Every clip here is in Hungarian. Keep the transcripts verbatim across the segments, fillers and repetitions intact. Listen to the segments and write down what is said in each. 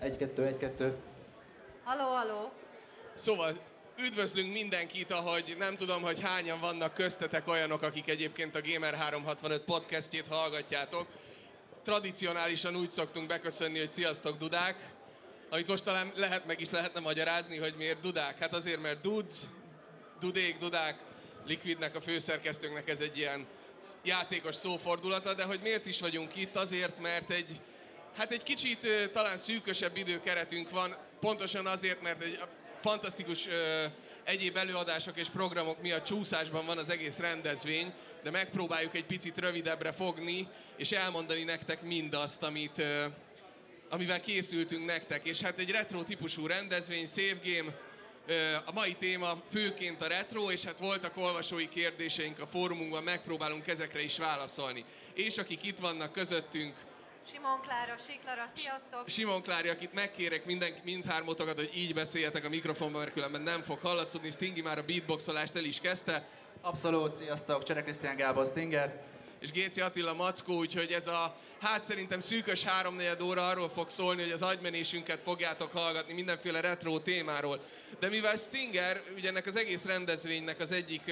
Egy-kettő, egy-kettő. Halló, halló. Szóval üdvözlünk mindenkit, ahogy nem tudom, hogy hányan vannak köztetek olyanok, akik egyébként a Gamer háromszázhatvanöt podcastjét hallgatjátok. Tradicionálisan úgy szoktunk beköszönni, hogy sziasztok dudák, amit most talán lehet, meg is lehetne magyarázni, hogy miért dudák. Hát azért, mert dudes, dudék, dudák, Liquidnek, a főszerkesztőnknek ez egy ilyen játékos szófordulata, de hogy miért is vagyunk itt? Azért, mert egy, hát egy kicsit talán szűkösebb időkeretünk van, pontosan azért, mert egy fantasztikus ö, egyéb előadások és programok miatt csúszásban van az egész rendezvény, de megpróbáljuk egy picit rövidebbre fogni, és elmondani nektek mindazt, amit, ö, amivel készültünk nektek. És hát egy retro típusú rendezvény, Save Game, ö, a mai téma főként a retro, és hát voltak olvasói kérdéseink a fórumunkban, megpróbálunk ezekre is válaszolni. És akik itt vannak közöttünk, Simon Klára, Siklara, sziasztok! Simon Klára, akit megkérek mindenki, mindhármotokat, hogy így beszéljetek a mikrofonban, mert különben nem fog hallatszódni. Stingy már a beatboxolást el is kezdte. Abszolút, sziasztok! Csere Krisztián Gábor, Stinger. És Géci Attila Mackó, úgyhogy ez a, hát szerintem szűkös háromnegyed óra arról fog szólni, hogy az agymenésünket fogjátok hallgatni mindenféle retro témáról. De mivel Stinger, ugye ennek az egész rendezvénynek az egyik...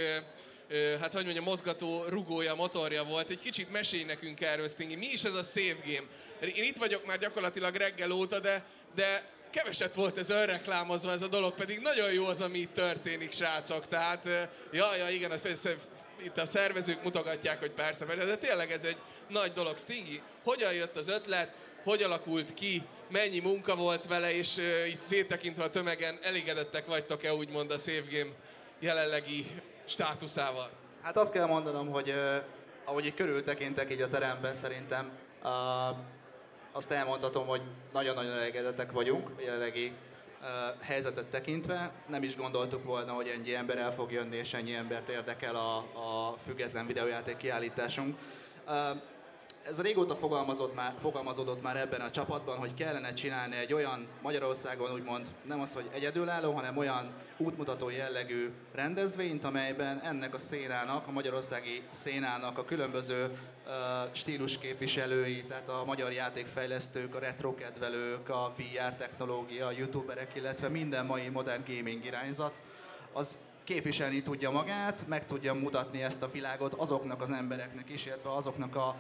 hát hogy mondjam, mozgató rugója, motorja volt. Egy kicsit mesélj nekünk erről, Stingy. Mi is ez a Save Game? Én itt vagyok már gyakorlatilag reggel óta, de, de keveset volt ez önreklámozva ez a dolog, pedig nagyon jó az, ami itt történik, srácok. Tehát, ja, ja, igen, ezt, itt a szervezők mutogatják, hogy persze, de tényleg ez egy nagy dolog. Stingy, hogyan jött az ötlet, hogy alakult ki, mennyi munka volt vele, és így széttekintve a tömegen elégedettek vagytok-e úgymond a Save Game jelenlegi státuszával? Hát azt kell mondanom, hogy uh, ahogy így körültekintek így a teremben, szerintem uh, azt elmondhatom, hogy nagyon-nagyon elégedettek vagyunk a jelenlegi uh, helyzetet tekintve. Nem is gondoltuk volna, hogy ennyi ember el fog jönni, és ennyi embert érdekel a, a független videójáték kiállításunk. Uh, ez régóta fogalmazott már, fogalmazódott már ebben a csapatban, hogy kellene csinálni egy olyan Magyarországon úgymond nem az, hogy egyedülálló, hanem olyan útmutató jellegű rendezvényt, amelyben ennek a szénának, a magyarországi szénának a különböző uh, stílusképviselői, tehát a magyar játékfejlesztők, a retrokedvelők, a vé er technológia, a youtuberek, illetve minden mai modern gaming irányzat, az képviselni tudja magát, meg tudja mutatni ezt a világot azoknak az embereknek is, illetve azoknak a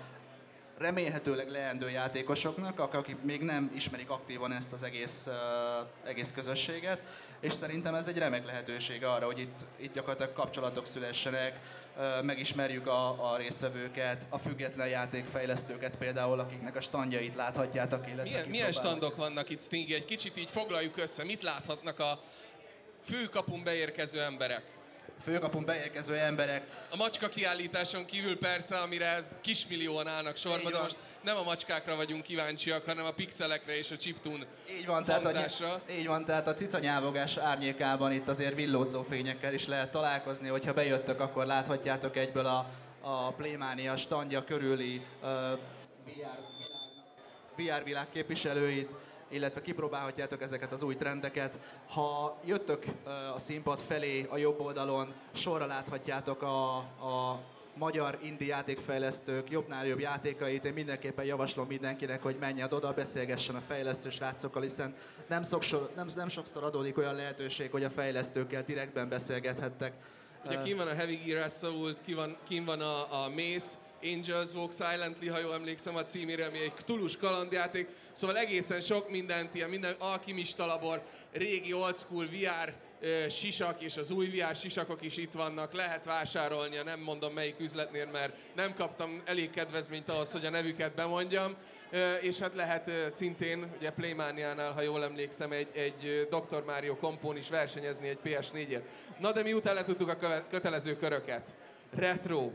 remélhetőleg leendő játékosoknak, akik még nem ismerik aktívan ezt az egész, uh, egész közösséget, és szerintem ez egy remek lehetőség arra, hogy itt, itt gyakorlatilag kapcsolatok szülessenek, uh, megismerjük a, a résztvevőket, a független játékfejlesztőket például, akiknek a standjait láthatjátok. Illetve milyen milyen standok vannak itt, Stingy? Egy kicsit így foglaljuk össze, mit láthatnak a főkapun beérkező emberek? Főkapon beérkező emberek. A macska kiállításon kívül persze, amire kismillióan állnak sorba, de most nem a macskákra vagyunk kíváncsiak, hanem a pixelekre és a chiptune hangzásra. Így van, tehát a cicanyávogás árnyékában itt azért villódzó fényekkel is lehet találkozni, hogyha bejöttök, akkor láthatjátok egyből a, a Playmania standja körüli uh, vé er világ képviselőit, illetve kipróbálhatjátok ezeket az új trendeket. Ha jöttök a színpad felé, a jobb oldalon sorra láthatjátok a, a magyar indie játékfejlesztők jobbnál jobb játékait. Én mindenképpen javaslom mindenkinek, hogy menjen oda, beszélgessen a fejlesztő srácokkal, hiszen nem sokszor, nem, nem sokszor adódik olyan lehetőség, hogy a fejlesztőkkel direktben beszélgethettek. Ugye kim van a Heavy Gear Assault, ki van, kim van a, a mész, Angels Walk Silently, ha jól emlékszem a címére, ami egy Cthulhu-s kalandjáték. Szóval egészen sok mindent, ilyen minden alchemista labor, régi old school vé er e, sisak és az új vé er sisakok is itt vannak. Lehet vásárolni, nem mondom melyik üzletnél, mert nem kaptam elég kedvezményt ahhoz, hogy a nevüket bemondjam. E, és hát lehet e, szintén, ugye Playmaniánál, ha jól emlékszem, egy, egy doktor Mario kompón is versenyezni egy pé es négyért. Na de miután letudtuk a köve- kötelező köröket. Retro.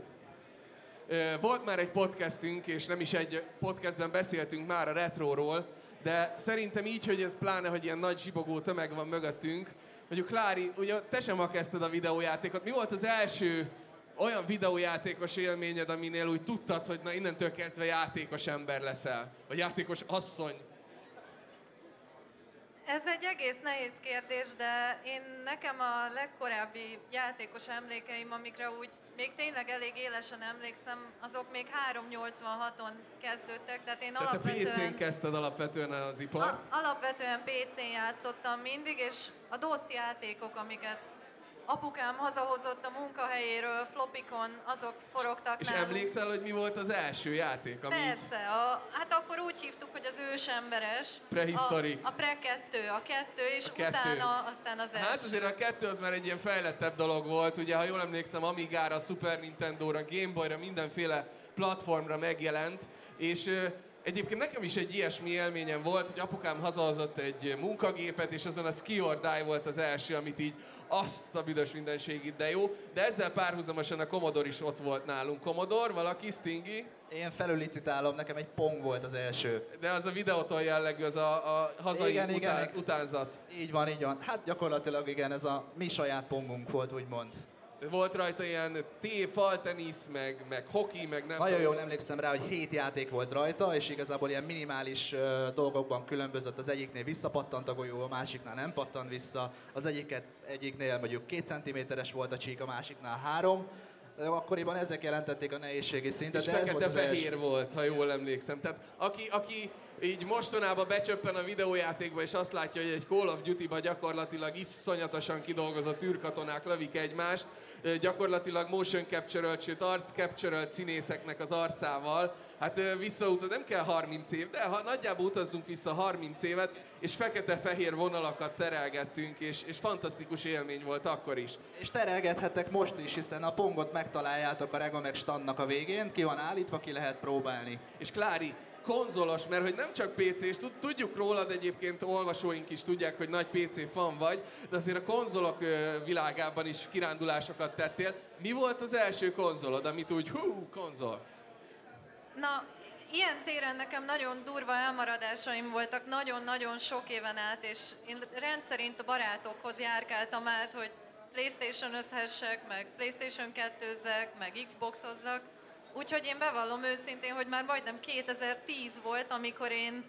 Volt már egy podcastünk, és nem is egy podcastben beszéltünk már a retróról, de szerintem így, hogy ez pláne, hogy ilyen nagy zsibogó tömeg van mögöttünk. Mondjuk, Klári, ugye te sem ma kezdted a videójátékot. Mi volt az első olyan videójátékos élményed, aminél úgy tudtad, hogy na innentől kezdve játékos ember leszel? Vagy játékos asszony? Ez egy egész nehéz kérdés, de én nekem a legkorábbi játékos emlékeim, amikre úgy még tényleg elég élesen emlékszem, azok még három nyolcvanhaton kezdődtek, tehát én tehát alapvetően... Tehát a pé cén kezdted alapvetően az ipart? A, alapvetően pé cén játszottam mindig, és a dé o es játékok, amiket apukám hazahozott a munkahelyéről, flopikon, azok forogtak és nálunk. És emlékszel, hogy mi volt az első játék? Ami... Persze, a, hát akkor úgy hívtuk, hogy az ősemberes. Prehistorik. A, a pre-kettő, a kettő, és a kettő. Utána aztán az első. Hát azért a kettő az már egy ilyen fejlettebb dolog volt, ugye ha jól emlékszem, Amigára, Super Nintendóra, Gameboyra, mindenféle platformra megjelent, és... Egyébként nekem is egy ilyesmi élményem volt, hogy apukám hazahozott egy munkagépet, és azon a Ski or Die volt az első, amit így azt a büdös mindenségit, de jó. De ezzel párhuzamosan a Commodore is ott volt nálunk. Commodore, valaki, Stingy? Én felülicitálom, nekem egy Pong volt az első. De az a videótól jellegű, az a, a hazai igen, után, igen. utánzat. Így van, így van. Hát gyakorlatilag igen, ez a mi saját Pongunk volt, úgymond. Volt rajta ilyen té, faltenisz, meg, meg hoki, meg nem... Nagyon jól emlékszem rá, hogy hét játék volt rajta, és igazából ilyen minimális uh, dolgokban különbözött. Az egyiknél visszapattant a golyó, a másiknál nem pattant vissza. Az egyiket, egyiknél mondjuk két centiméteres volt a csík, a másiknál három. Akkoriban ezek jelentették a nehézségi szintet. És fekete-fehér volt, ha jól emlékszem. Tehát aki, aki így mostanában becsöppen a videójátékba, és azt látja, hogy egy Call of Duty-ba gyakorlatilag iszonyatosan kidolgozott űrkatonák lövik egymást, gyakorlatilag motion capture-ölt, sőt arc capture-ölt színészeknek az arcával. Hát visszautaz, nem kell harminc év, de ha nagyjából utazzunk vissza harminc évet, és fekete-fehér vonalakat terelgettünk, és, és fantasztikus élmény volt akkor is. És terelgethettek most is, hiszen a Pongot megtaláljátok a Regomech standnak a végén, ki van állítva, ki lehet próbálni. És Klári, konzolos, mert hogy nem csak pé cés, tudjuk rólad egyébként, olvasóink is tudják, hogy nagy pé cé fan vagy, de azért a konzolok világában is kirándulásokat tettél. Mi volt az első konzolod, amit úgy hú, konzol? Na, ilyen téren nekem nagyon durva elmaradásaim voltak nagyon-nagyon sok éven át, és én rendszerint a barátokhoz járkáltam át, hogy PlayStation összhessek, meg PlayStation kettőzzek, meg Xboxozzak. Úgyhogy én bevallom őszintén, hogy már majdnem kétezer-tíz volt, amikor én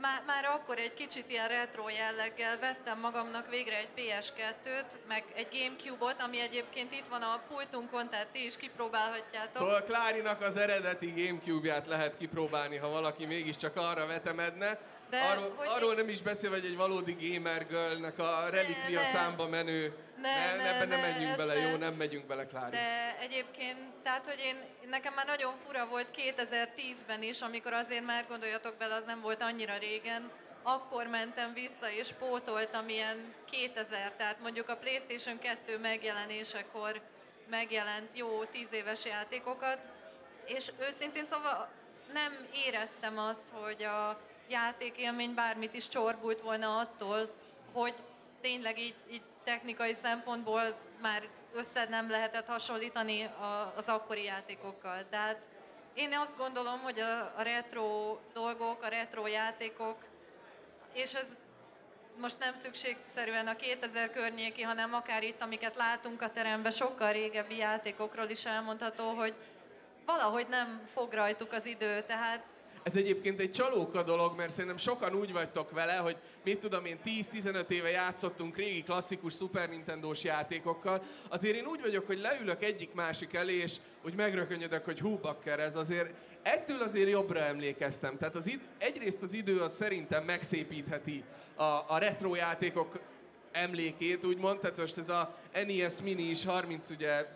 már, már akkor egy kicsit ilyen retro jelleggel vettem magamnak végre egy pé es kettőt, meg egy Gamecube-ot, ami egyébként itt van a pultunkon, tehát ti is kipróbálhatjátok. Szóval Klárinak az eredeti Gamecube-ját lehet kipróbálni, ha valaki mégiscsak arra vetemedne. De arról, hogy... arról nem is beszél, hogy egy valódi Gamer Girl-nek a relikvia számba menő. Ne, ne, ne, ebben ne, nem menjünk bele, nem. Jó, nem megyünk bele, Klári. De egyébként, tehát, hogy én, nekem már nagyon fura volt kétezer-tízben is, amikor azért már gondoljatok bele, az nem volt annyira régen, akkor mentem vissza és pótoltam ilyen kétezer, tehát mondjuk a PlayStation kettő megjelenésekor megjelent jó tíz éves játékokat, és őszintén szóval nem éreztem azt, hogy a játékélmény bármit is csorbult volna attól, hogy tényleg így, így technikai szempontból már össze nem lehetett hasonlítani a, az akkori játékokkal. Tehát én azt gondolom, hogy a, a retro dolgok, a retro játékok, és ez most nem szükségszerűen a kétezer környéki, hanem akár itt, amiket látunk a teremben, sokkal régebbi játékokról is elmondható, hogy valahogy nem fog rajtuk az idő, tehát... Ez egyébként egy csalóka dolog, mert szerintem sokan úgy vagytok vele, hogy mit tudom én, tíz-tizenöt éve játszottunk régi klasszikus Super Nintendós játékokkal. Azért én úgy vagyok, hogy leülök egyik-másik elé, és úgy megrökönyödök, hogy hú, bakker, ez azért... Ettől azért jobbra emlékeztem. Tehát az id- egyrészt az idő az szerintem megszépítheti a, a retro játékok emlékét, úgymond. Tehát most ez a en e es Mini is harminc, ugye...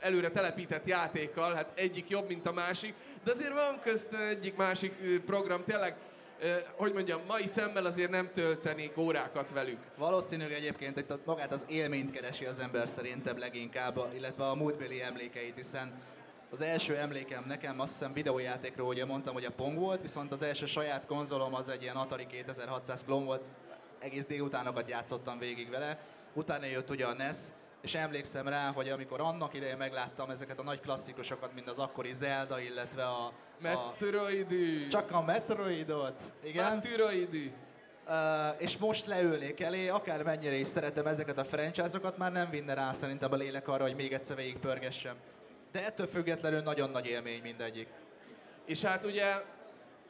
előre telepített játékkal, hát egyik jobb, mint a másik, de azért van közt egyik-másik program, tényleg, eh, hogy mondjam, mai szemmel azért nem töltenék órákat velük. Valószínűleg egyébként, hogy magát az élményt keresi az ember szerintem leginkább, illetve a múltbéli emlékeit, hiszen az első emlékem nekem, azt hiszem videójátékról, ugye mondtam, hogy a Pong volt, viszont az első saját konzolom az egy ilyen Atari kétezer-hatszáz klón volt, egész délutánokat játszottam végig vele, utána jött ugye a en e es, és emlékszem rá, hogy amikor annak idején megláttam ezeket a nagy klasszikusokat, mint az akkori Zelda, illetve a... Metroid! Csak a Metroidot! Igen? Metroid! Uh, és most leülnék elé, akármennyire is szeretem ezeket a franchise-okat, már nem vinne rá szerintem a lélek arra, hogy még egyszer végig pörgessem. De ettől függetlenül nagyon nagy élmény mindegyik. És hát ugye...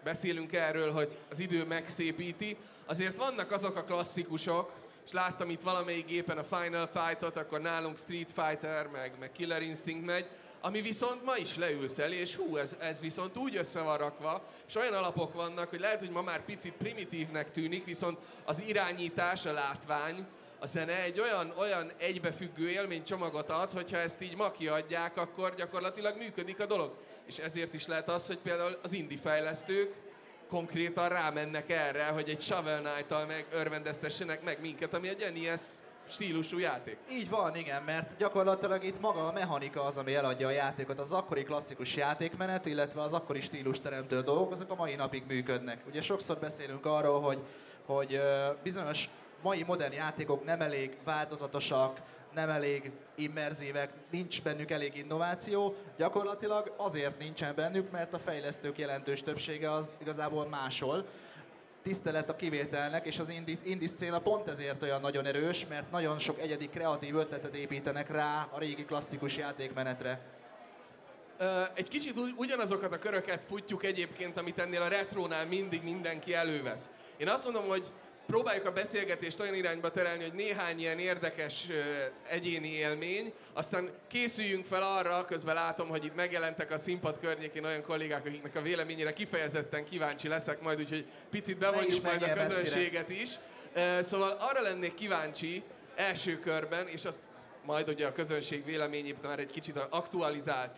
Beszélünk erről, hogy az idő megszépíti. Azért vannak azok a klasszikusok, és láttam itt valamelyik gépen a Final Fight-ot, akkor nálunk Street Fighter, meg, meg Killer Instinct megy, ami viszont ma is leülsz elé, és hú, ez, ez viszont úgy össze van rakva, és olyan alapok vannak, hogy lehet, hogy ma már picit primitívnek tűnik, viszont az irányítás, a látvány, a zene egy olyan, olyan egybefüggő élménycsomagot ad, hogyha ezt így ma kiadják, akkor gyakorlatilag működik a dolog. És ezért is lehet az, hogy például az indie fejlesztők konkrétan rámennek erre, hogy egy Shovel Knight-tal meg örvendeztessenek meg minket, ami egy en e es stílusú játék. Így van, igen, mert gyakorlatilag itt maga a mechanika az, ami eladja a játékot. Az akkori klasszikus játékmenet, illetve az akkori stílusteremtő dolgok, azok a mai napig működnek. Ugye sokszor beszélünk arról, hogy, hogy bizonyos mai modern játékok nem elég változatosak, nem elég immerzívek, nincs bennük elég innováció. Gyakorlatilag azért nincsen bennük, mert a fejlesztők jelentős többsége az igazából máshol. Tisztelet a kivételnek, és az indie szcéna pont ezért olyan nagyon erős, mert nagyon sok egyedi kreatív ötletet építenek rá a régi klasszikus játékmenetre. Egy kicsit ugyanazokat a köröket futjuk egyébként, amit ennél a retrónál mindig mindenki elővesz. Én azt mondom, hogy próbáljuk a beszélgetést olyan irányba terelni, hogy néhány ilyen érdekes egyéni élmény, aztán készüljünk fel arra, közben látom, hogy itt megjelentek a színpad környékén olyan kollégák, akiknek a véleményére kifejezetten kíváncsi leszek majd, úgyhogy picit bevonjuk majd a közönséget is. Szóval arra lennék kíváncsi első körben, és azt majd ugye a közönség véleményét már egy kicsit aktualizált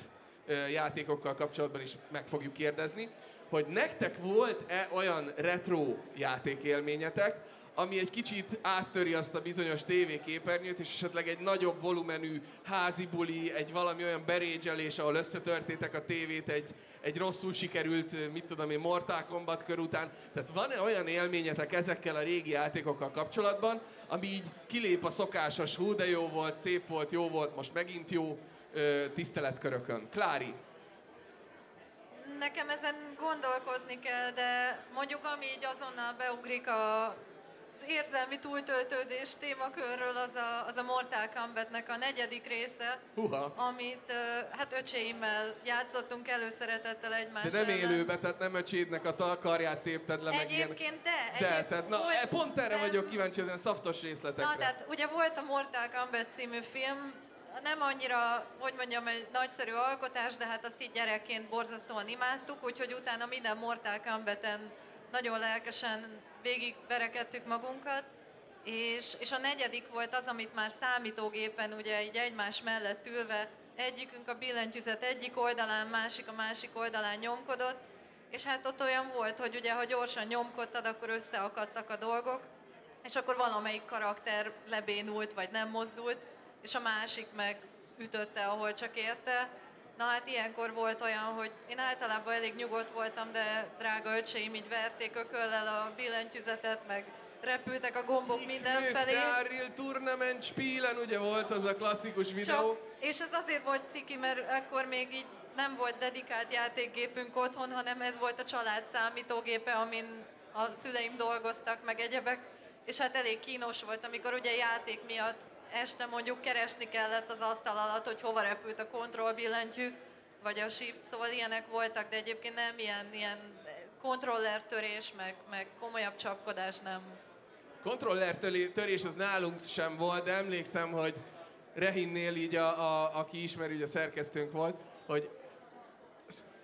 játékokkal kapcsolatban is meg fogjuk kérdezni, hogy nektek volt-e olyan retro játékélményetek, ami egy kicsit áttöri azt a bizonyos tévéképernyőt, és esetleg egy nagyobb volumenű házi buli, egy valami olyan berédzselés, ahol összetörtétek a tévét, egy, egy rosszul sikerült, mit tudom én, Mortal Kombat kör után. Tehát van-e olyan élményetek ezekkel a régi játékokkal kapcsolatban, ami így kilép a szokásos, hú, de jó volt, szép volt, jó volt, most megint jó tiszteletkörökön. Klári? Nekem ezen gondolkozni kell, de mondjuk ami így azonnal beugrik a, az érzelmi túltöltődés témakörről, az a, az a Mortal Kombatnek a negyedik része, Uha. amit hát öcséimmel játszottunk előszeretettel egymás ellen. De nem ellen. Élőbe, tehát nem öcsédnek a talkarját tépted le. Egyébként de. de egyéb tehát, na, volt, pont erre nem, vagyok kíváncsi ezen szaftos részletekre. Na, tehát ugye volt a Mortal Kombat című film, nem annyira, hogy mondjam, egy nagyszerű alkotás, de hát azt így gyerekként borzasztóan imádtuk, úgyhogy utána minden Mortal Kombaten nagyon lelkesen végigverekedtük magunkat, és, és a negyedik volt az, amit már számítógépen ugye így egymás mellett ülve, egyikünk a billentyűzet egyik oldalán, másik a másik oldalán nyomkodott, és hát ott olyan volt, hogy ugye ha gyorsan nyomkodtad, akkor összeakadtak a dolgok, és akkor valamelyik karakter lebénult, vagy nem mozdult, és a másik meg ütötte, ahol csak érte. Na hát ilyenkor volt olyan, hogy én általában elég nyugodt voltam, de drága öcseim így verték ököllel a billentyűzetet, meg repültek a gombok mindenfelé. Áril Tournament Spielen, ugye volt az a klasszikus videó. Csak, és ez azért volt ciki, mert akkor még így nem volt dedikált játékgépünk otthon, hanem ez volt a család számítógépe, amin a szüleim dolgoztak, meg egyebek. És hát elég kínos volt, amikor ugye játék miatt este mondjuk keresni kellett az asztal alatt, hogy hova repült a control billentyű, vagy a shift, szóval ilyenek voltak, de egyébként nem ilyen, ilyen kontrollertörés, meg, meg komolyabb csapkodás nem. Kontrollertörés az nálunk sem volt, de emlékszem, hogy Rehinnél így, a, a, aki ismeri, ugye a szerkesztőnk volt, hogy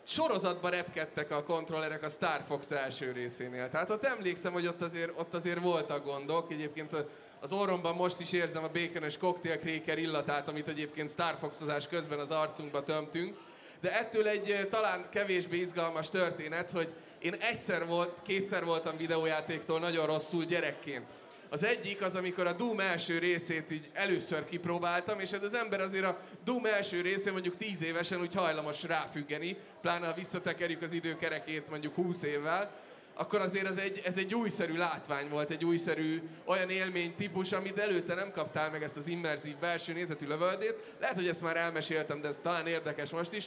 sorozatban repkedtek a kontrollerek a Star Fox első részénél. Tehát ott emlékszem, hogy ott azért, ott azért voltak gondok, egyébként a Az orromban most is érzem a békönös koktélkréker illatát, amit egyébként Star Fox-ozás közben az arcunkba tömtünk. De ettől egy talán kevésbé izgalmas történet, hogy én egyszer volt, kétszer voltam videójátéktól nagyon rosszul gyerekként. Az egyik az, amikor a Doom első részét így először kipróbáltam, és hát az ember azért a Doom első részén mondjuk tíz évesen úgy hajlamos ráfüggeni, pláne ha visszatekerjük az időkerekét mondjuk húsz évvel, akkor azért ez egy, ez egy újszerű látvány volt, egy újszerű olyan élménytípus, amit előtte nem kaptál meg, ezt az immerzív belső nézetű lövöldét. Lehet, hogy ezt már elmeséltem, de ez talán érdekes most is.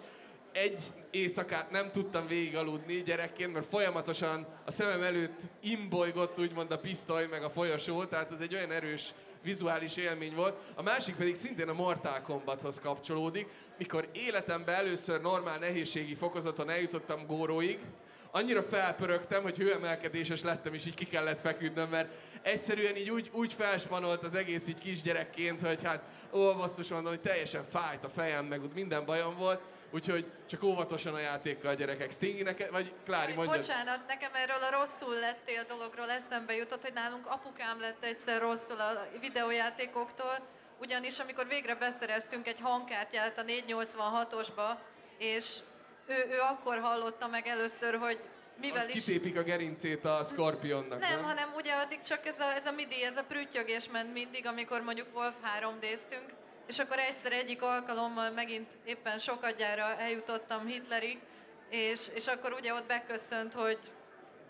Egy éjszakát nem tudtam végigaludni gyerekként, mert folyamatosan a szemem előtt imbolygott úgymond a pisztoly meg a folyosó, tehát ez egy olyan erős vizuális élmény volt. A másik pedig szintén a Mortal Kombathoz kapcsolódik, mikor életemben először normál nehézségi fokozaton eljutottam góróig, annyira felpörögtem, hogy hőemelkedéses lettem, és így ki kellett feküdnöm, mert egyszerűen így úgy, úgy felspanolt az egész így kisgyerekként, hogy hát ó, basszus, mondom, hogy teljesen fájt a fejem, meg úgy minden bajom volt. Úgyhogy csak óvatosan a játékkal a gyerekek. Stingy neked, vagy Klári, mondjad. Bocsánat, nekem erről a rosszul lettél dologról eszembe jutott, hogy nálunk apukám lett egyszer rosszul a videójátékoktól, ugyanis amikor végre beszereztünk egy hangkártyát a négyszáznyolcvanhatosba, és ő, ő akkor hallotta meg először, hogy mivel ott is... kitépik a gerincét a Scorpionnak, nem? Nem, hanem ugye addig csak ez a, ez a midi, ez a prüttyögés ment mindig, amikor mondjuk Wolf három dé-ztünk, és akkor egyszer egyik alkalommal megint éppen sokadjára eljutottam Hitlerig, és, és akkor ugye ott beköszönt, hogy...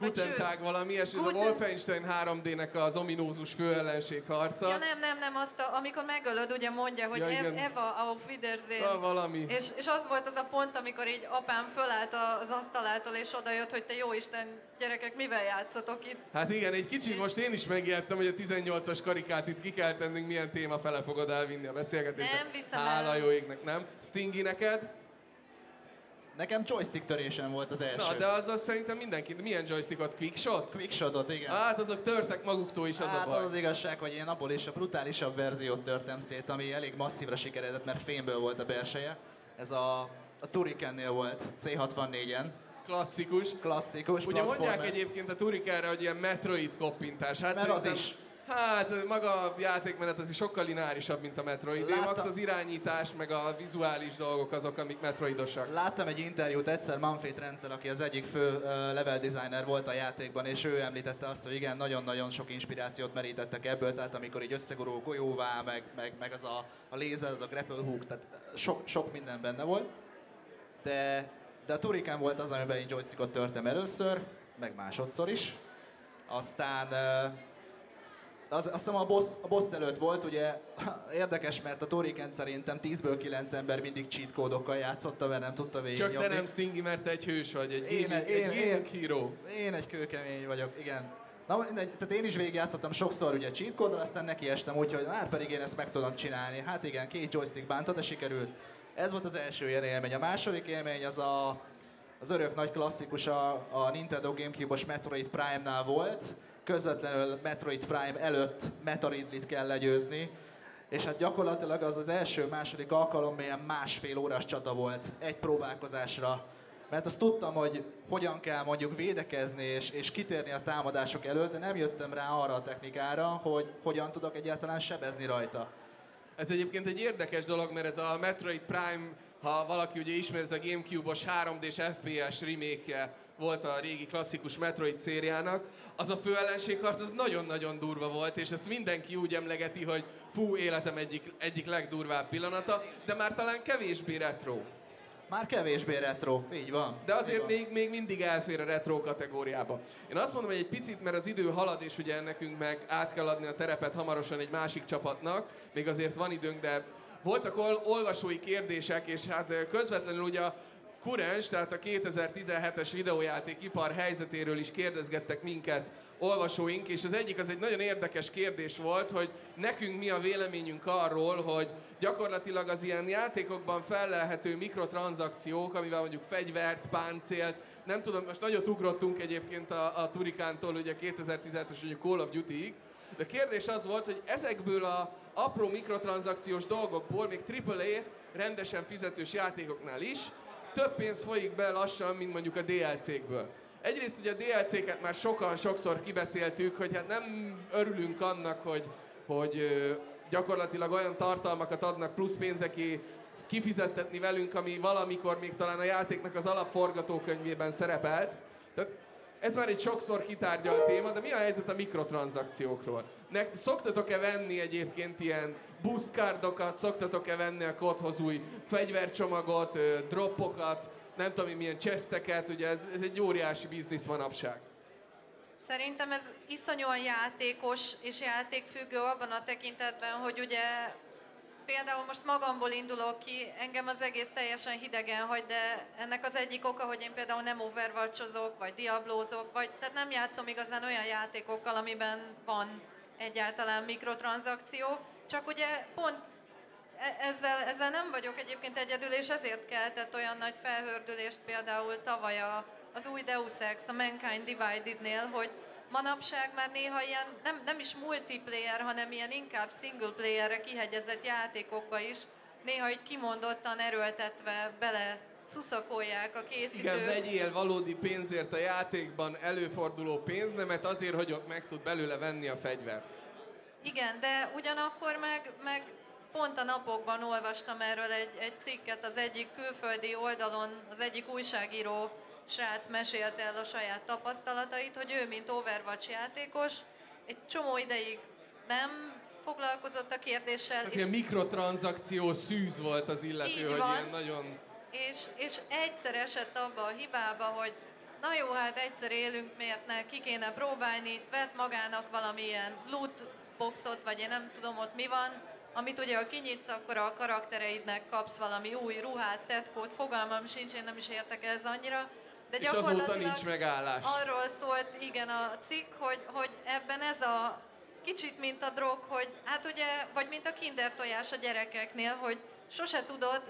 Guten Tag valami, és Guten... a Wolfenstein három dé-nek az ominózus főellenség harca. Ja nem, nem, nem, azt a, amikor megölöd, ugye mondja, hogy ja, Ev, Eva, auf Wiedersehen. Ja, valami. És, és az volt az a pont, amikor így apám fölállt az asztalától, és odajött, hogy te jó Isten, gyerekek, mivel játszatok itt? Hát igen, egy kicsit és... most én is megijedtem, hogy a tizennyolcas karikát itt ki kell tennünk, milyen téma fele fogod elvinni a beszélgetést. Nem, viszem el. Hála jó égnek, nem? Stingy neked? Nekem joystick törésem volt az első. Na, de az, az szerintem mindenki... Milyen joystickot? Quickshot? Quickshotot, igen. Hát azok törtek maguktól is, az hát, a baj. Hát az igazság, hogy én abból is a brutálisabb verziót törtem szét, ami elég masszívra sikeredett, mert fémből volt a belseje. Ez a, a Turrican-nél volt, cé hatvannégy-en. Klasszikus. Klasszikus. Ugye platformer. Mondják egyébként a Turrican-re, hogy ilyen Metroid koppintás. Hát mert az is. Hát maga a játékmenet az is sokkal lineárisabb, mint a Metroid. Max az irányítás, meg a vizuális dolgok azok, amik metroidosak. Láttam egy interjút egyszer Manfred Rendszel, aki az egyik fő uh, level designer volt a játékban, és ő említette azt, hogy igen, nagyon-nagyon sok inspirációt merítettek ebből, tehát amikor így összegurul golyóvá, meg, meg, meg az a, a lézer, az a grapple hook, tehát sok, sok minden benne volt. De, de a Turrican volt az, amiben én joystickot törtem először, meg másodszor is. Aztán... Uh, Az, azt hiszem a boss, a boss előtt volt, ugye érdekes, mert a Turrican szerintem tízből kilenc ember mindig cheat kódokkal játszotta, mert nem tudta végignyomni. Csak te nem Stingy, mert te egy hős vagy, egy én, gaming, én, egy gaming én, hero. Én egy kőkemény vagyok, igen. Na, tehát én is végigjátszottam sokszor ugye cheat kóddal, aztán nekiestem úgy, hogy hát pedig én ezt meg tudom csinálni. Hát igen, két joystick bánta, de sikerült. Ez volt az első ilyen élmény. A második élmény az a, az örök nagy klasszikus a, a Nintendo Gamecube-os Metroid Prime-nál volt. Közvetlenül Metroid Prime előtt Meta Ridley-t kell legyőzni, és hát gyakorlatilag az az első-második alkalom ilyen másfél órás csata volt egy próbálkozásra. Mert azt tudtam, hogy hogyan kell mondjuk védekezni és, és kitérni a támadások előtt, de nem jöttem rá arra a technikára, hogy hogyan tudok egyáltalán sebezni rajta. Ez egyébként egy érdekes dolog, mert ez a Metroid Prime, ha valaki ugye ismer, ez a Gamecube-os három dé-s ef pé es remake-je volt a régi klasszikus Metroid szériának, az a főellenségharc az nagyon-nagyon durva volt, és ezt mindenki úgy emlegeti, hogy fú, életem egyik, egyik legdurvább pillanata, de már talán kevésbé retro. Már kevésbé retro, így van. De azért még, még mindig elfér a retro kategóriába. Én azt mondom, hogy egy picit, mert az idő halad, és ugye nekünk meg át kell adni a terepet hamarosan egy másik csapatnak, még azért van időnk, de voltak ol- olvasói kérdések, és hát közvetlenül ugye a kurens, tehát a kétezer-tizenhetes videójátékipar helyzetéről is kérdezgettek minket olvasóink, és az egyik az egy nagyon érdekes kérdés volt, hogy nekünk mi a véleményünk arról, hogy gyakorlatilag az ilyen játékokban fellelhető mikrotranszakciók, amivel mondjuk fegyvert, páncélt, nem tudom, most nagyot ugrottunk egyébként a, a Turrican-tól, ugye kétezer-tizenhetes Call of Duty-ig, de a kérdés az volt, hogy ezekből a apró mikrotranszakciós dolgokból, még á á á rendesen fizetős játékoknál is, több pénz folyik be lassan, mint mondjuk a dé el cé-kből. Egyrészt ugye a dé el cé-ket már sokan, sokszor kibeszéltük, hogy hát nem örülünk annak, hogy, hogy gyakorlatilag olyan tartalmakat adnak plusz pénzeki kifizettetni velünk, ami valamikor még talán a játéknak az alapforgatókönyvében szerepelt. Tehát ez már egy sokszor kitárgyalt téma, de mi a helyzet a mikrotranszakciókról? Nek, szoktatok-e venni egyébként ilyen boost cardokat, szoktatok-e venni a kodhoz új fegyvercsomagot, dropokat, nem tudom én milyen chesteket, ugye ez, ez egy óriási biznisz manapság. Szerintem ez iszonyúan játékos és játékfüggő abban a tekintetben, hogy ugye például most magamból indulok ki, engem az egész teljesen hidegen hagy, de ennek az egyik oka, hogy én például nem overwatchozok, vagy diablózok, vagy tehát nem játszom igazán olyan játékokkal, amiben van egyáltalán mikrotranszakció, csak ugye pont ezzel, ezzel nem vagyok egyébként egyedül, és ezért keltett olyan nagy felhördülést például tavaly a az új Deus Ex, a Mankind Divided-nél, hogy manapság már néha ilyen, nem, nem is multiplayer, hanem ilyen inkább single playerre kihegyezett játékokba is, néha így kimondottan erőltetve bele szuszakolják a készítők. Igen, vegyél valódi pénzért a játékban előforduló pénznemet azért, hogy ott meg tud belőle venni a fegyvert. Igen, de ugyanakkor meg, meg pont a napokban olvastam erről egy, egy cikket az egyik külföldi oldalon, az egyik újságíró srác mesélte el a saját tapasztalatait, hogy ő, mint Overwatch játékos, egy csomó ideig nem foglalkozott a kérdéssel. Tehát ilyen mikrotranszakció szűz volt az illető, hogy van, ilyen nagyon... És, és egyszer esett abba a hibába, hogy na jó, hát egyszer élünk, miért ne, ki kéne próbálni, vett magának valamilyen loot boxot, vagy én nem tudom ott mi van, amit ugye ha kinyitsz, akkor a karaktereidnek kapsz valami új ruhát, tetkót, fogalmam sincs, én nem is értek ez annyira, de gyakorlatilag arról szólt, igen, a cikk, hogy, hogy ebben ez a kicsit mint a drog, hogy hát ugye, vagy mint a kinder tojás a gyerekeknél, hogy sose tudod,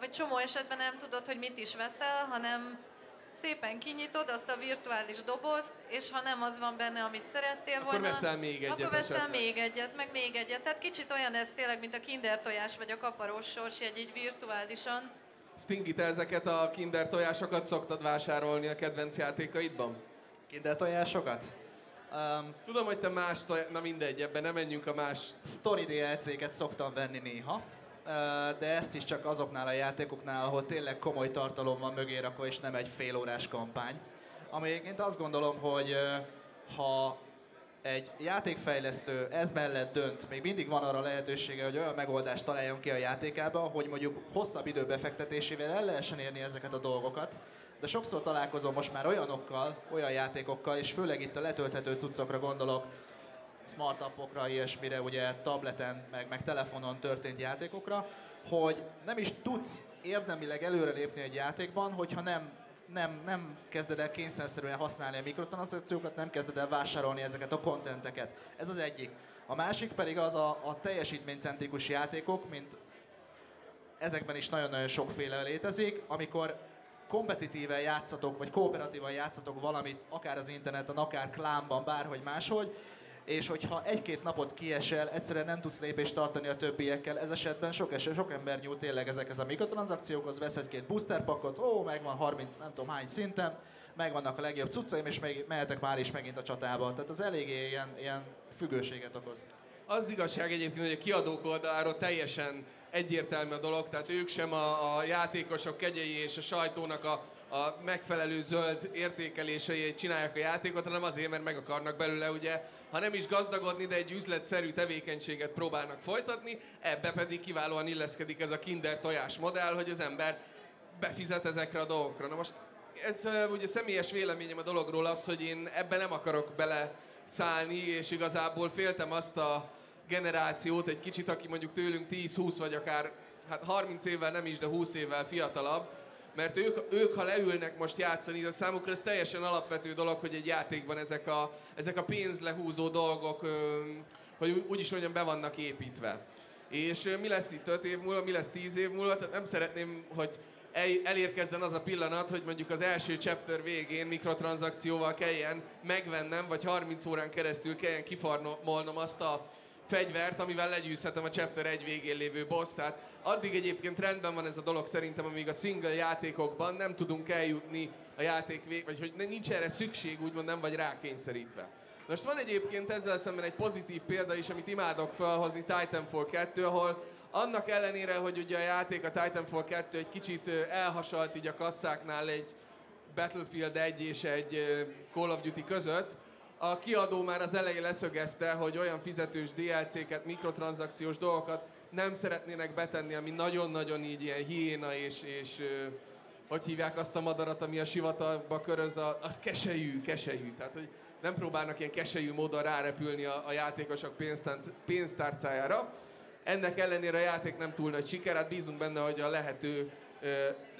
vagy csomó esetben nem tudod, hogy mit is veszel, hanem szépen kinyitod azt a virtuális dobozt, és ha nem az van benne, amit szerettél akkor volna, veszel még egyet, akkor veszel esetben. még egyet, meg még egyet. Tehát kicsit olyan ez tényleg, mint a kinder tojás, vagy a kaparós sorsjegy, így virtuálisan. Stingy, te ezeket a kinder tojásokat szoktad vásárolni a kedvenc játékaidban? Kinder tojásokat? Um, Tudom, hogy te más toj... Na mindegy, ebben nem menjünk a más... Story dé el cé-ket szoktam venni néha. De ezt is csak azoknál a játékoknál, ahol tényleg komoly tartalom van mögé rakva, és nem egy félórás kampány. Ami egyébként azt gondolom, hogy ha egy játékfejlesztő ez mellett dönt, még mindig van arra lehetősége, hogy olyan megoldást találjon ki a játékában, hogy mondjuk hosszabb idő befektetésével el lehessen érni ezeket a dolgokat. De sokszor találkozom most már olyanokkal, olyan játékokkal, és főleg itt a letölthető cuccokra gondolok, smart appokra, ilyesmire, ugye tableten, meg, meg telefonon történt játékokra, hogy nem is tudsz érdemileg előrelépni egy játékban, hogyha nem, nem, nem kezded el kényszerűen használni a mikrotranszakciókat, nem kezded el vásárolni ezeket a kontenteket. Ez az egyik. A másik pedig az a, a teljesítménycentrikus játékok, mint ezekben is nagyon-nagyon sokféle létezik, amikor kompetitíven játszatok, vagy kooperatívan játszatok valamit, akár az interneten, akár klánban, bárhogy máshogy, és hogyha egy-két napot kiesel, egyszerűen nem tudsz lépést tartani a többiekkel, ez esetben sok, eset, sok ember nyúl tényleg ezekhez a mikrotranszakciókhoz, vesz egy-két booster pakot, ó, megvan harminc, nem tudom hány szinten, megvannak a legjobb cuccaim, és meg, mehetek már is megint a csatába. Tehát az eléggé ilyen, ilyen függőséget okoz. Az igazság egyébként, hogy a kiadók oldaláról teljesen egyértelmű a dolog, tehát ők sem a, a játékosok kegyei és a sajtónak a a megfelelő zöld értékelései csinálják a játékot, hanem azért, mert meg akarnak belőle, ugye, ha nem is gazdagodni, de egy üzletszerű tevékenységet próbálnak folytatni, ebbe pedig kiválóan illeszkedik ez a kinder tojás modell, hogy az ember befizet ezekre a dolgokra. Na most ez ugye személyes véleményem a dologról az, hogy én ebben nem akarok beleszállni, és igazából féltem azt a generációt egy kicsit, aki mondjuk tőlünk tíz-húsz vagy akár, hát harminc évvel nem is, de húsz évvel fiatalabb, mert ők, ők, ha leülnek most játszani, a számukra ez teljesen alapvető dolog, hogy egy játékban ezek a, ezek a pénzlehúzó dolgok, hogy úgy is mondjam, be vannak építve. És mi lesz itt öt év múlva, mi lesz tíz év múlva, tehát nem szeretném, hogy elérkezzen az a pillanat, hogy mondjuk az első chapter végén mikrotranszakcióval kelljen megvennem, vagy harminc órán keresztül kelljen kifarmolnom azt a fegyvert, amivel legyűzhetem a chapter egy végén lévő boss. Tehát addig egyébként rendben van ez a dolog szerintem, amíg a single játékokban nem tudunk eljutni a játék vég, vagy hogy nincs erre szükség, úgymond nem vagy rákényszerítve. Most van egyébként ezzel szemben egy pozitív példa is, amit imádok felhozni, Titanfall kettő, ahol annak ellenére, hogy ugye a játék, a Titanfall kettő egy kicsit elhasalt így a kasszáknál egy Battlefield egy és egy Call of Duty között, a kiadó már az elején leszögezte, hogy olyan fizetős dé el cé-ket, mikrotranszakciós dolgokat nem szeretnének betenni, ami nagyon-nagyon így ilyen hiéna és, és hogy hívják azt a madarat, ami a sivatagba köröz, a, a keselyű, keselyű. Tehát, hogy nem próbálnak ilyen keselyű módon rárepülni a, a játékosok pénztánc, pénztárcájára. Ennek ellenére a játék nem túl nagy siker, hát bízunk benne, hogy a lehető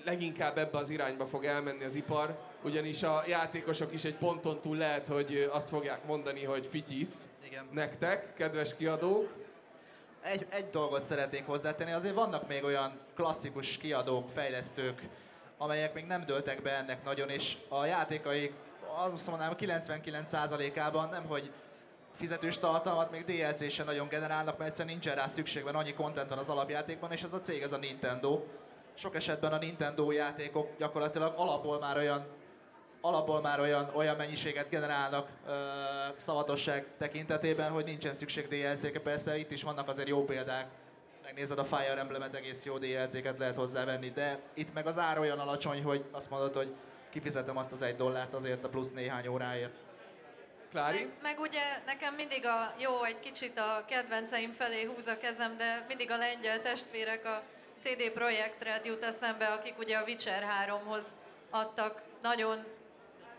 leginkább ebbe az irányba fog elmenni az ipar, ugyanis a játékosok is egy ponton túl lehet, hogy azt fogják mondani, hogy fityisz. Igen. Nektek, kedves kiadók. Egy, egy dolgot szeretnék hozzátenni, azért vannak még olyan klasszikus kiadók, fejlesztők, amelyek még nem dőltek be ennek nagyon, és a játékaik azt mondanám kilencvenkilenc százalékában nem, hogy fizetős tartalmat még dé el cé sem nagyon generálnak, mert egyszerűen nincsen rá szükség, mert annyi content van az alapjátékban, és ez a cég, ez a Nintendo. Sok esetben a Nintendo játékok gyakorlatilag alapból már olyan, alapból már olyan, olyan mennyiséget generálnak ö, szavatosság tekintetében, hogy nincsen szükség dé el cé-ke. Persze itt is vannak azért jó példák. Megnézed a Fire Emblemet, egész jó dé el cé-ket lehet hozzávenni, de itt meg az ár olyan alacsony, hogy azt mondod, hogy kifizetem azt az egy dollárt azért a plusz néhány óráért. Meg, meg ugye nekem mindig a jó, egy kicsit a kedvenceim felé húz a kezem, de mindig a lengyel testvérek, a cé dé Projekt Red jut eszembe, akik ugye a Witcher háromhoz adtak nagyon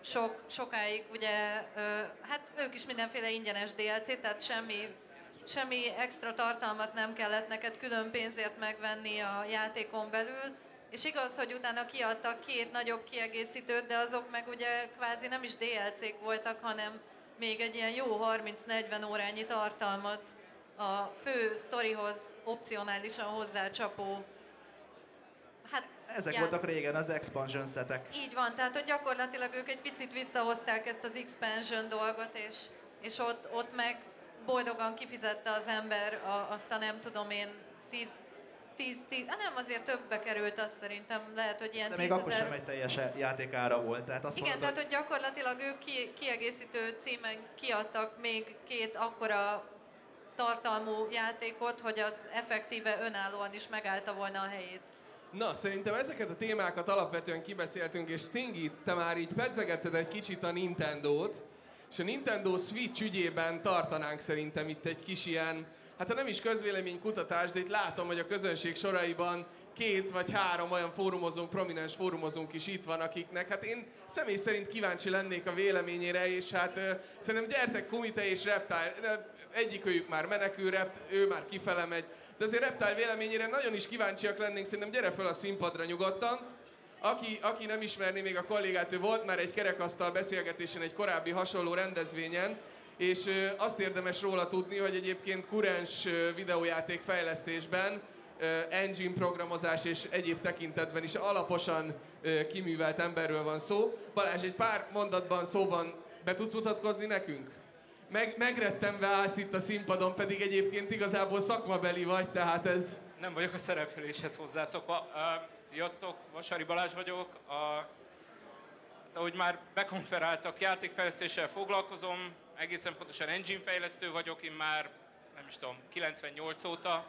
sok, sokáig, ugye, ö, hát ők is mindenféle ingyenes dé el cé, tehát semmi, semmi extra tartalmat nem kellett neked külön pénzért megvenni a játékon belül. És igaz, hogy utána kiadtak két nagyobb kiegészítőt, de azok meg ugye kvázi nem is dé el cé-k voltak, hanem még egy ilyen jó harminc-negyven órányi tartalmat a fő sztorihoz opcionálisan hozzácsapó. Hát, ezek já... voltak régen az expansion setek. Így van, tehát hogy gyakorlatilag ők egy picit visszahozták ezt az expansion dolgot, és, és ott, ott meg boldogan kifizette az ember a, azt a nem tudom én tíz... tíz, tíz, nem, azért többbe került, azt szerintem lehet, hogy ilyen tízezer. De még tíz akkor sem egy teljes játékára volt. Tehát azt igen, mondod, tehát hogy gyakorlatilag ők ki, kiegészítő címen kiadtak még két akkora tartalmú játékot, hogy az effektíve önállóan is megállta volna a helyét. Na, szerintem ezeket a témákat alapvetően kibeszéltünk, és Stingy, te már így pedzegetted egy kicsit a Nintendót, és a Nintendo Switch ügyében tartanánk szerintem itt egy kis ilyen, hát ha nem is közvéleménykutatás, de itt látom, hogy a közönség soraiban két vagy három olyan fórumozónk, prominens fórumozónk is itt van, akiknek hát én személy szerint kíváncsi lennék a véleményére, és hát ö, szerintem gyertek Kumite és Reptile, egyikőjük már menekül, rept, ő már kifele megy, de azért Reptile véleményére nagyon is kíváncsiak lennénk, szerintem gyere fel a színpadra nyugodtan. Aki, aki nem ismerné még a kollégát, ő volt már egy kerekasztal beszélgetésen, egy korábbi hasonló rendezvényen, és azt érdemes róla tudni, hogy egyébként kurens videójáték fejlesztésben, engine programozás és egyéb tekintetben is alaposan kiművelt emberről van szó. Balázs, egy pár mondatban, szóban be tudsz mutatkozni nekünk? Meg, megrettenve állsz itt a színpadon, pedig egyébként igazából szakmabeli vagy, tehát ez... Nem vagyok a szerepléshez hozzászokva. Sziasztok, Vasari Balázs vagyok. A... Ahogy már bekonferáltak, játékfejlesztéssel foglalkozom, egészen pontosan engine fejlesztő vagyok, én már nem is tudom, kilencvennyolc óta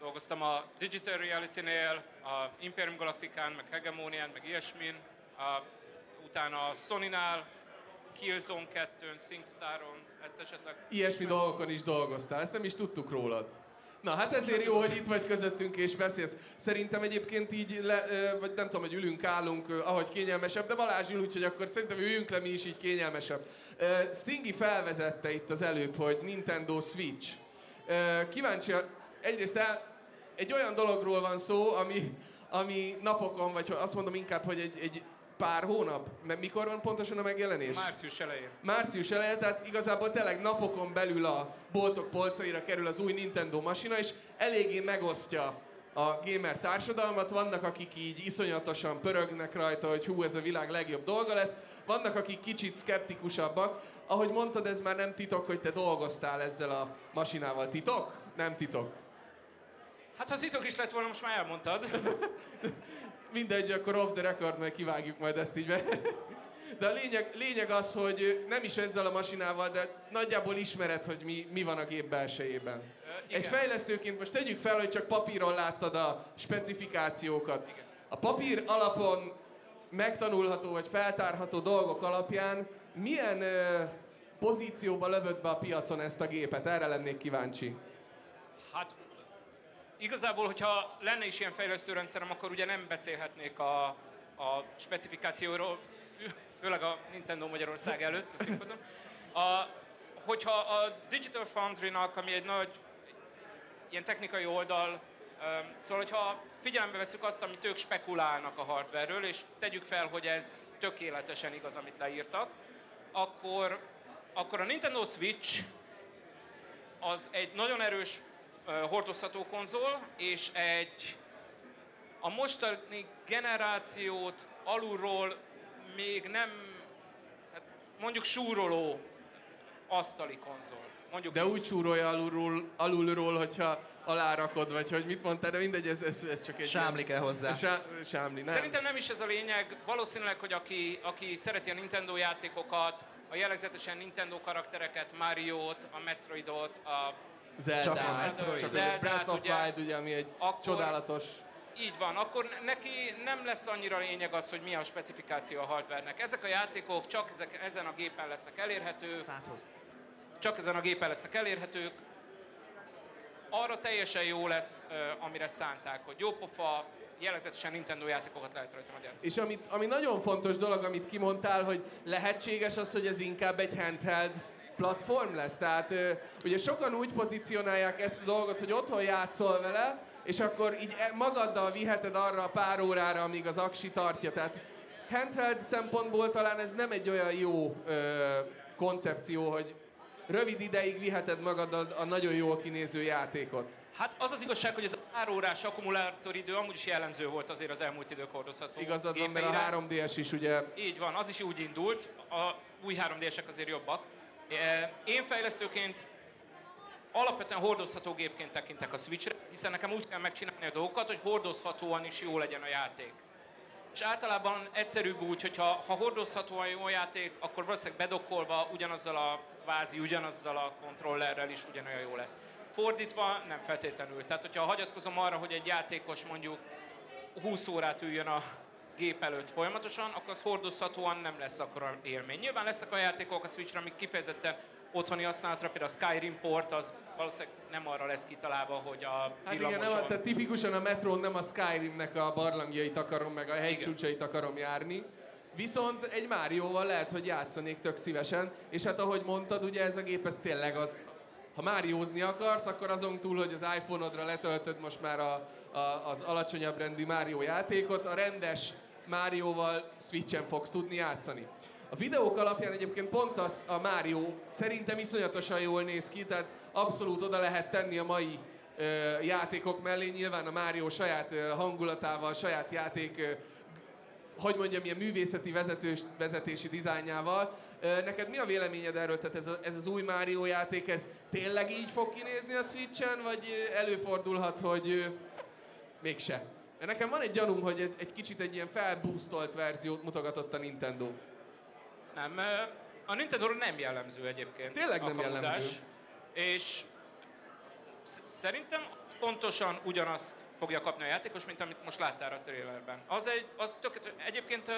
dolgoztam a Digital Reality-nél, a Imperium Galacticán, meg Hegemonián, meg ilyesmin, a, utána a Sony-nál, Killzone kettőn, SingStar-on, ezt esetleg... Ilyesmi meg... dolgokon is dolgoztál, ezt nem is tudtuk rólad. Na, hát ezért jó, hogy itt vagy közöttünk és beszélsz. Szerintem egyébként így, le, vagy nem tudom, hogy ülünk, állunk, ahogy kényelmesebb, de Balázs ül, úgyhogy akkor szerintem üljünk le mi is így kényelmesebb. Stingy felvezette itt az előbb, hogy Nintendo Switch. Kíváncsi, egyrészt el, egy olyan dologról van szó, ami, ami napokon, vagy azt mondom inkább, hogy egy, egy pár hónap, mert mikor van pontosan a megjelenés? Március elején. Március elején, tehát igazából tényleg napokon belül a boltok polcaira kerül az új Nintendo masina, és eléggé megosztja a gamer társadalmat. Vannak, akik így iszonyatosan pörögnek rajta, hogy hú, ez a világ legjobb dolga lesz. Vannak, akik kicsit szkeptikusabbak. Ahogy mondtad, ez már nem titok, hogy te dolgoztál ezzel a masinával. Titok? Nem titok. Hát ha titok is lett volna, most már elmondtad. Mindegy, akkor off the record, mert kivágjuk majd ezt így be. De a lényeg, lényeg az, hogy nem is ezzel a masinával, de nagyjából ismered, hogy mi, mi van a gép belsejében. Ö, Egy fejlesztőként most tegyük fel, hogy csak papíron láttad a specifikációkat. Igen. A papír alapon megtanulható vagy feltárható dolgok alapján milyen ö, pozícióba lövöd be a piacon ezt a gépet? Erre lennék kíváncsi. Hát... Igazából, hogyha lenne is ilyen fejlesztőrendszerem, akkor ugye nem beszélhetnék a, a specifikációról, főleg a Nintendo Magyarország előtt, a színpadon. A, hogyha a Digital Foundry-nak, ami egy nagy ilyen technikai oldal, szóval, hogyha figyelembe veszük azt, amit ők spekulálnak a hardware-ről, és tegyük fel, hogy ez tökéletesen igaz, amit leírtak, akkor, akkor a Nintendo Switch az egy nagyon erős hordozható konzol, és egy a a mostani generációt alulról még nem, hát mondjuk súroló asztali konzol. Mondjuk de úgy súrolja alulról, alulról, hogyha alárakod, vagy hogy mit mondtál, de mindegy, ez, ez, ez csak egy... Sámli kell hozzá. Sá, sámli, nem. Szerintem nem is ez a lényeg. Valószínűleg, hogy aki, aki szereti a Nintendo játékokat, a jellegzetesen Nintendo karaktereket, Mariót, a Metroidot, a... Zeldát, Breath of Wild, ugye, ami egy akkor, csodálatos... Így van, akkor neki nem lesz annyira lényeg az, hogy mi a specifikáció a hardware-nek. Ezek a játékok csak ezek, ezen a gépen lesznek elérhetők. Száthoz. Csak ezen a gépen lesznek elérhetők. Arra teljesen jó lesz, amire szánták, hogy jó pofa, jellegzetesen Nintendo játékokat lehet rajta magyarázni. És amit, ami nagyon fontos dolog, amit kimondtál, hogy lehetséges az, hogy ez inkább egy handheld platform lesz. Tehát ugye sokan úgy pozícionálják ezt a dolgot, hogy otthon játszol vele, és akkor így magaddal viheted arra a pár órára, amíg az aksi tartja. Tehát handheld szempontból talán ez nem egy olyan jó ö, koncepció, hogy rövid ideig viheted magaddal a nagyon jól kinéző játékot. Hát az az igazság, hogy az árórás akkumulátoridő amúgy is jellemző volt azért az elmúlt idők hordozható. Igazad van, mert a három dé es is ugye... Így van, az is úgy indult. A új három dé esek azért jobbak. Én fejlesztőként alapvetően hordozható gépként tekintek a Switchre, hiszen nekem úgy kell megcsinálni a dolgokat, hogy hordozhatóan is jó legyen a játék. És általában egyszerűbb úgy, hogyha ha hordozhatóan jó a játék, akkor valószínűleg bedokkolva ugyanazzal a kvázi, ugyanazzal a kontrollerrel is ugyanolyan jó lesz. Fordítva nem feltétlenül. Tehát, hogyha hagyatkozom arra, hogy egy játékos mondjuk húsz órát üljön a gép előtt folyamatosan, akkor az hordozhatóan nem lesz akkora élmény. Nyilván lesznek a játékok a Switchre, amik kifejezetten otthoni használatra, például a Skyrim port, az valószínűleg nem arra lesz kitalálva, hogy a villamoson... Hát igen, tehát tipikusan a metrón nem a Skyrimnek a barlangjait akarom, meg a hegycsúcsait akarom járni. Viszont egy Márióval lehet, hogy játszanék tök szívesen, és hát ahogy mondtad, ugye ez a gép, ez tényleg az... Ha Máriózni akarsz, akkor azon túl, hogy az iPhone-odra letöltöd most már a, a, az alacsonyabb rendű Márió játékot, a rendes Márióval Switchen fogsz tudni játszani. A videók alapján egyébként pont az a Mario szerintem iszonyatosan jól néz ki, tehát abszolút oda lehet tenni a mai ö, játékok mellé. Nyilván a Mario saját ö, hangulatával, saját játék, ö, hogy mondjam, ilyen művészeti vezetős, vezetési dizájnjával. Ö, neked mi a véleményed erről? Tehát ez, a, ez az új Mario játék, ez tényleg így fog kinézni a Switchen, vagy előfordulhat, hogy ö, mégse? Nekem van egy gyanúm, hogy ez egy kicsit egy ilyen felboostolt verziót mutogatott a Nintendo. Nem, a Nintendo nem jellemző egyébként. Tényleg nem jellemző. És szerintem pontosan ugyanazt fogja kapni a játékos, mint amit most láttál a trailerben. Az egy, az tök, egyébként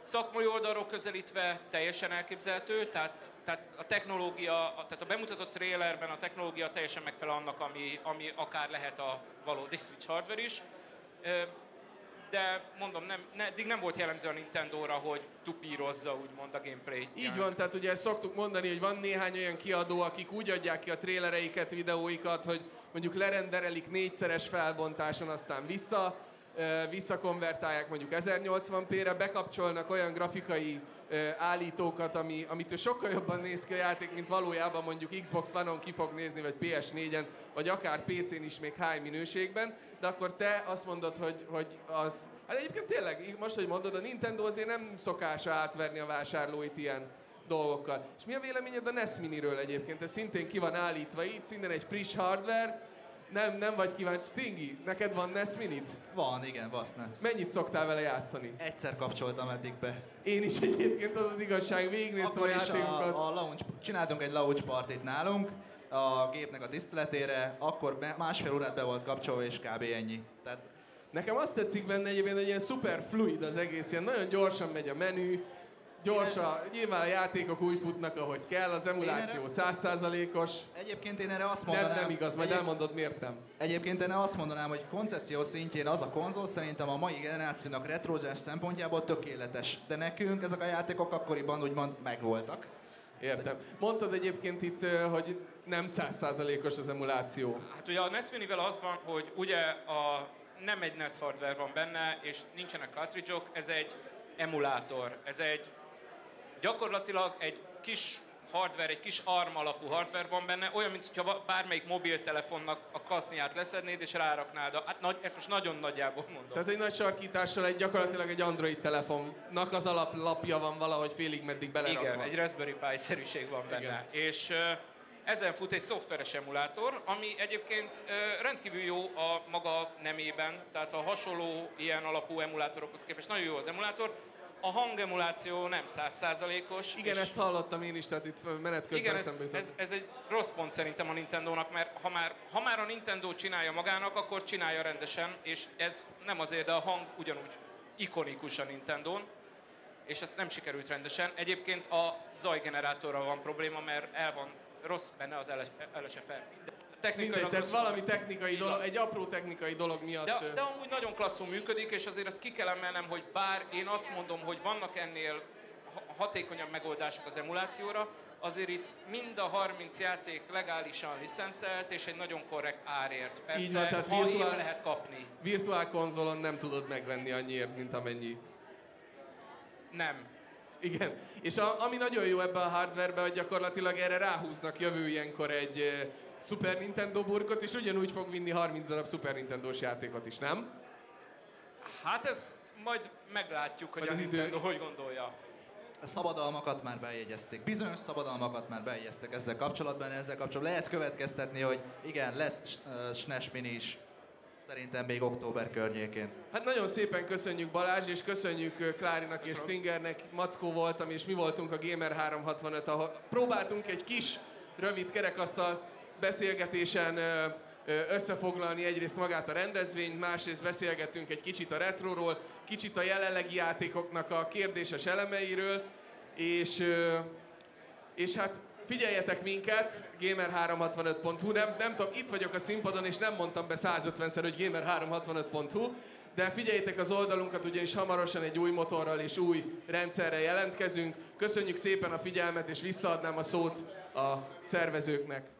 szakmai oldalról közelítve teljesen elképzelhető, tehát, tehát a technológia, tehát a bemutatott trailerben a technológia teljesen megfelel annak, ami, ami akár lehet a valódi Switch hardware is. De mondom, nem, ne, eddig nem volt jellemző a Nintendóra, hogy tupírozza úgymond a gameplay. Így van, tehát ugye szoktuk mondani, hogy van néhány olyan kiadó, akik úgy adják ki a trélereiket, videóikat, hogy mondjuk lerenderelik négyszeres felbontáson, aztán vissza, visszakonvertálják mondjuk ezernyolcvan pére, bekapcsolnak olyan grafikai állítókat, ami, amitől sokkal jobban néz ki a játék, mint valójában mondjuk Xbox One-on ki fog nézni, vagy pé es négyen, vagy akár pé cén is még high minőségben, de akkor te azt mondod, hogy, hogy az... Hát egyébként tényleg, most, hogy mondod, a Nintendo azért nem szokása átverni a vásárlóit ilyen dolgokkal. És mi a véleményed a en e es Miniről egyébként? Ez szintén ki van állítva itt, szintén egy friss hardware. Nem, nem vagy kíváncsi. Stingy, neked van en e es Minid? Van, igen, van en e es. Mennyit szoktál vele játszani? Egyszer kapcsoltam eddig be. Én is egyébként, az az igazság, végignéztem a játékokat. A, a launch, csináltunk egy launch partit nálunk, a gépnek a tiszteletére, akkor másfél órát be volt kapcsolva, és kb. Ennyi. Tehát... Nekem azt tetszik benne egyébként, hogy ilyen szuper fluid az egész, ilyen nagyon gyorsan megy a menü, gyorsan, nyilván a játékok úgy futnak, ahogy kell, az emuláció száz százalékos. Egyébként én erre azt mondanám... Nem, nem igaz, majd egyéb... elmondod, miért nem. Egyébként én azt mondanám, hogy koncepció szintjén az a konzol szerintem a mai generációnak retrozás szempontjából tökéletes. De nekünk ezek a játékok akkoriban úgymond megvoltak. Értem. Mondtad egyébként itt, hogy nem száz százalékos az emuláció. Hát ugye a en e es Minivel az van, hogy ugye a, nem egy en e es hardware van benne, és nincsenek cartridge-ok, ez egy emulátor, ez egy gyakorlatilag egy kis hardware, egy kis arm alapú hardware van benne, olyan, mintha bármelyik mobiltelefonnak a kaszniát leszednéd és ráraknád. A, hát, ezt most nagyon nagyjából mondom. Tehát egy nagy sarkítással egy gyakorlatilag egy Android telefonnak az alaplapja van valahogy félig meddig belerakva. Igen, egy Raspberry Pi-szerűség van benne. Igen. És ezen fut egy szoftveres emulátor, ami egyébként rendkívül jó a maga nemében, tehát a hasonló ilyen alapú emulátorokhoz képest nagyon jó az emulátor. A hangemuláció nem száz százalékos. Igen, ezt hallottam én is, tehát itt menet közben igen, eszembe jutott. Ez, ez egy rossz pont szerintem a Nintendónak, mert ha már, ha már a Nintendo csinálja magának, akkor csinálja rendesen, és ez nem azért, de a hang ugyanúgy ikonikus a Nintendón, és ezt nem sikerült rendesen. Egyébként a zajgenerátorral van probléma, mert el van rossz benne az el es ef er. Mindegy, tehát valami technikai dolog, egy apró technikai dolog miatt... De, de amúgy nagyon klasszul működik, és azért azt ki kell emelnem, hogy bár én azt mondom, hogy vannak ennél hatékonyabb megoldások az emulációra, azért itt mind a harminc játék legálisan licenszelt, és egy nagyon korrekt árért. Persze, van, ha virtuál, lehet kapni. Virtuál konzolon nem tudod megvenni annyiért, mint amennyi. Nem. Igen. És a, ami nagyon jó ebben a hardwareben, hogy gyakorlatilag erre ráhúznak jövő ilyenkor egy... Super Nintendo burkot, és ugyanúgy fog vinni harminc darab Super Nintendós játékot is, nem? Hát ezt majd meglátjuk, hogy majd a Nintendo idő... hogy gondolja. A szabadalmakat már bejegyezték. Bizonyos szabadalmakat már bejegyeztek ezzel kapcsolatban, ezzel kapcsolatban lehet következtetni, hogy igen, lesz es en e es Mini is. Szerintem még október környékén. Hát nagyon szépen köszönjük Balázs, és köszönjük Klárinak. Köszönöm. És Stingernek. Mackó voltam, és mi voltunk a Gamer háromszázhatvanöt, ahol próbáltunk egy kis, rövid kerekasztal beszélgetésen összefoglalni egyrészt magát a rendezvényt, másrészt beszélgettünk egy kicsit a retroról, kicsit a jelenlegi játékoknak a kérdéses elemeiről, és, és hát figyeljetek minket, gamer háromszázhatvanöt pont hu, nem, nem tudom, itt vagyok a színpadon, és nem mondtam be százötvenszer, hogy gamer háromszázhatvanöt pont hu, de figyeljétek az oldalunkat, ugyanis hamarosan egy új motorral és új rendszerrel jelentkezünk. Köszönjük szépen a figyelmet, és visszaadnám a szót a szervezőknek.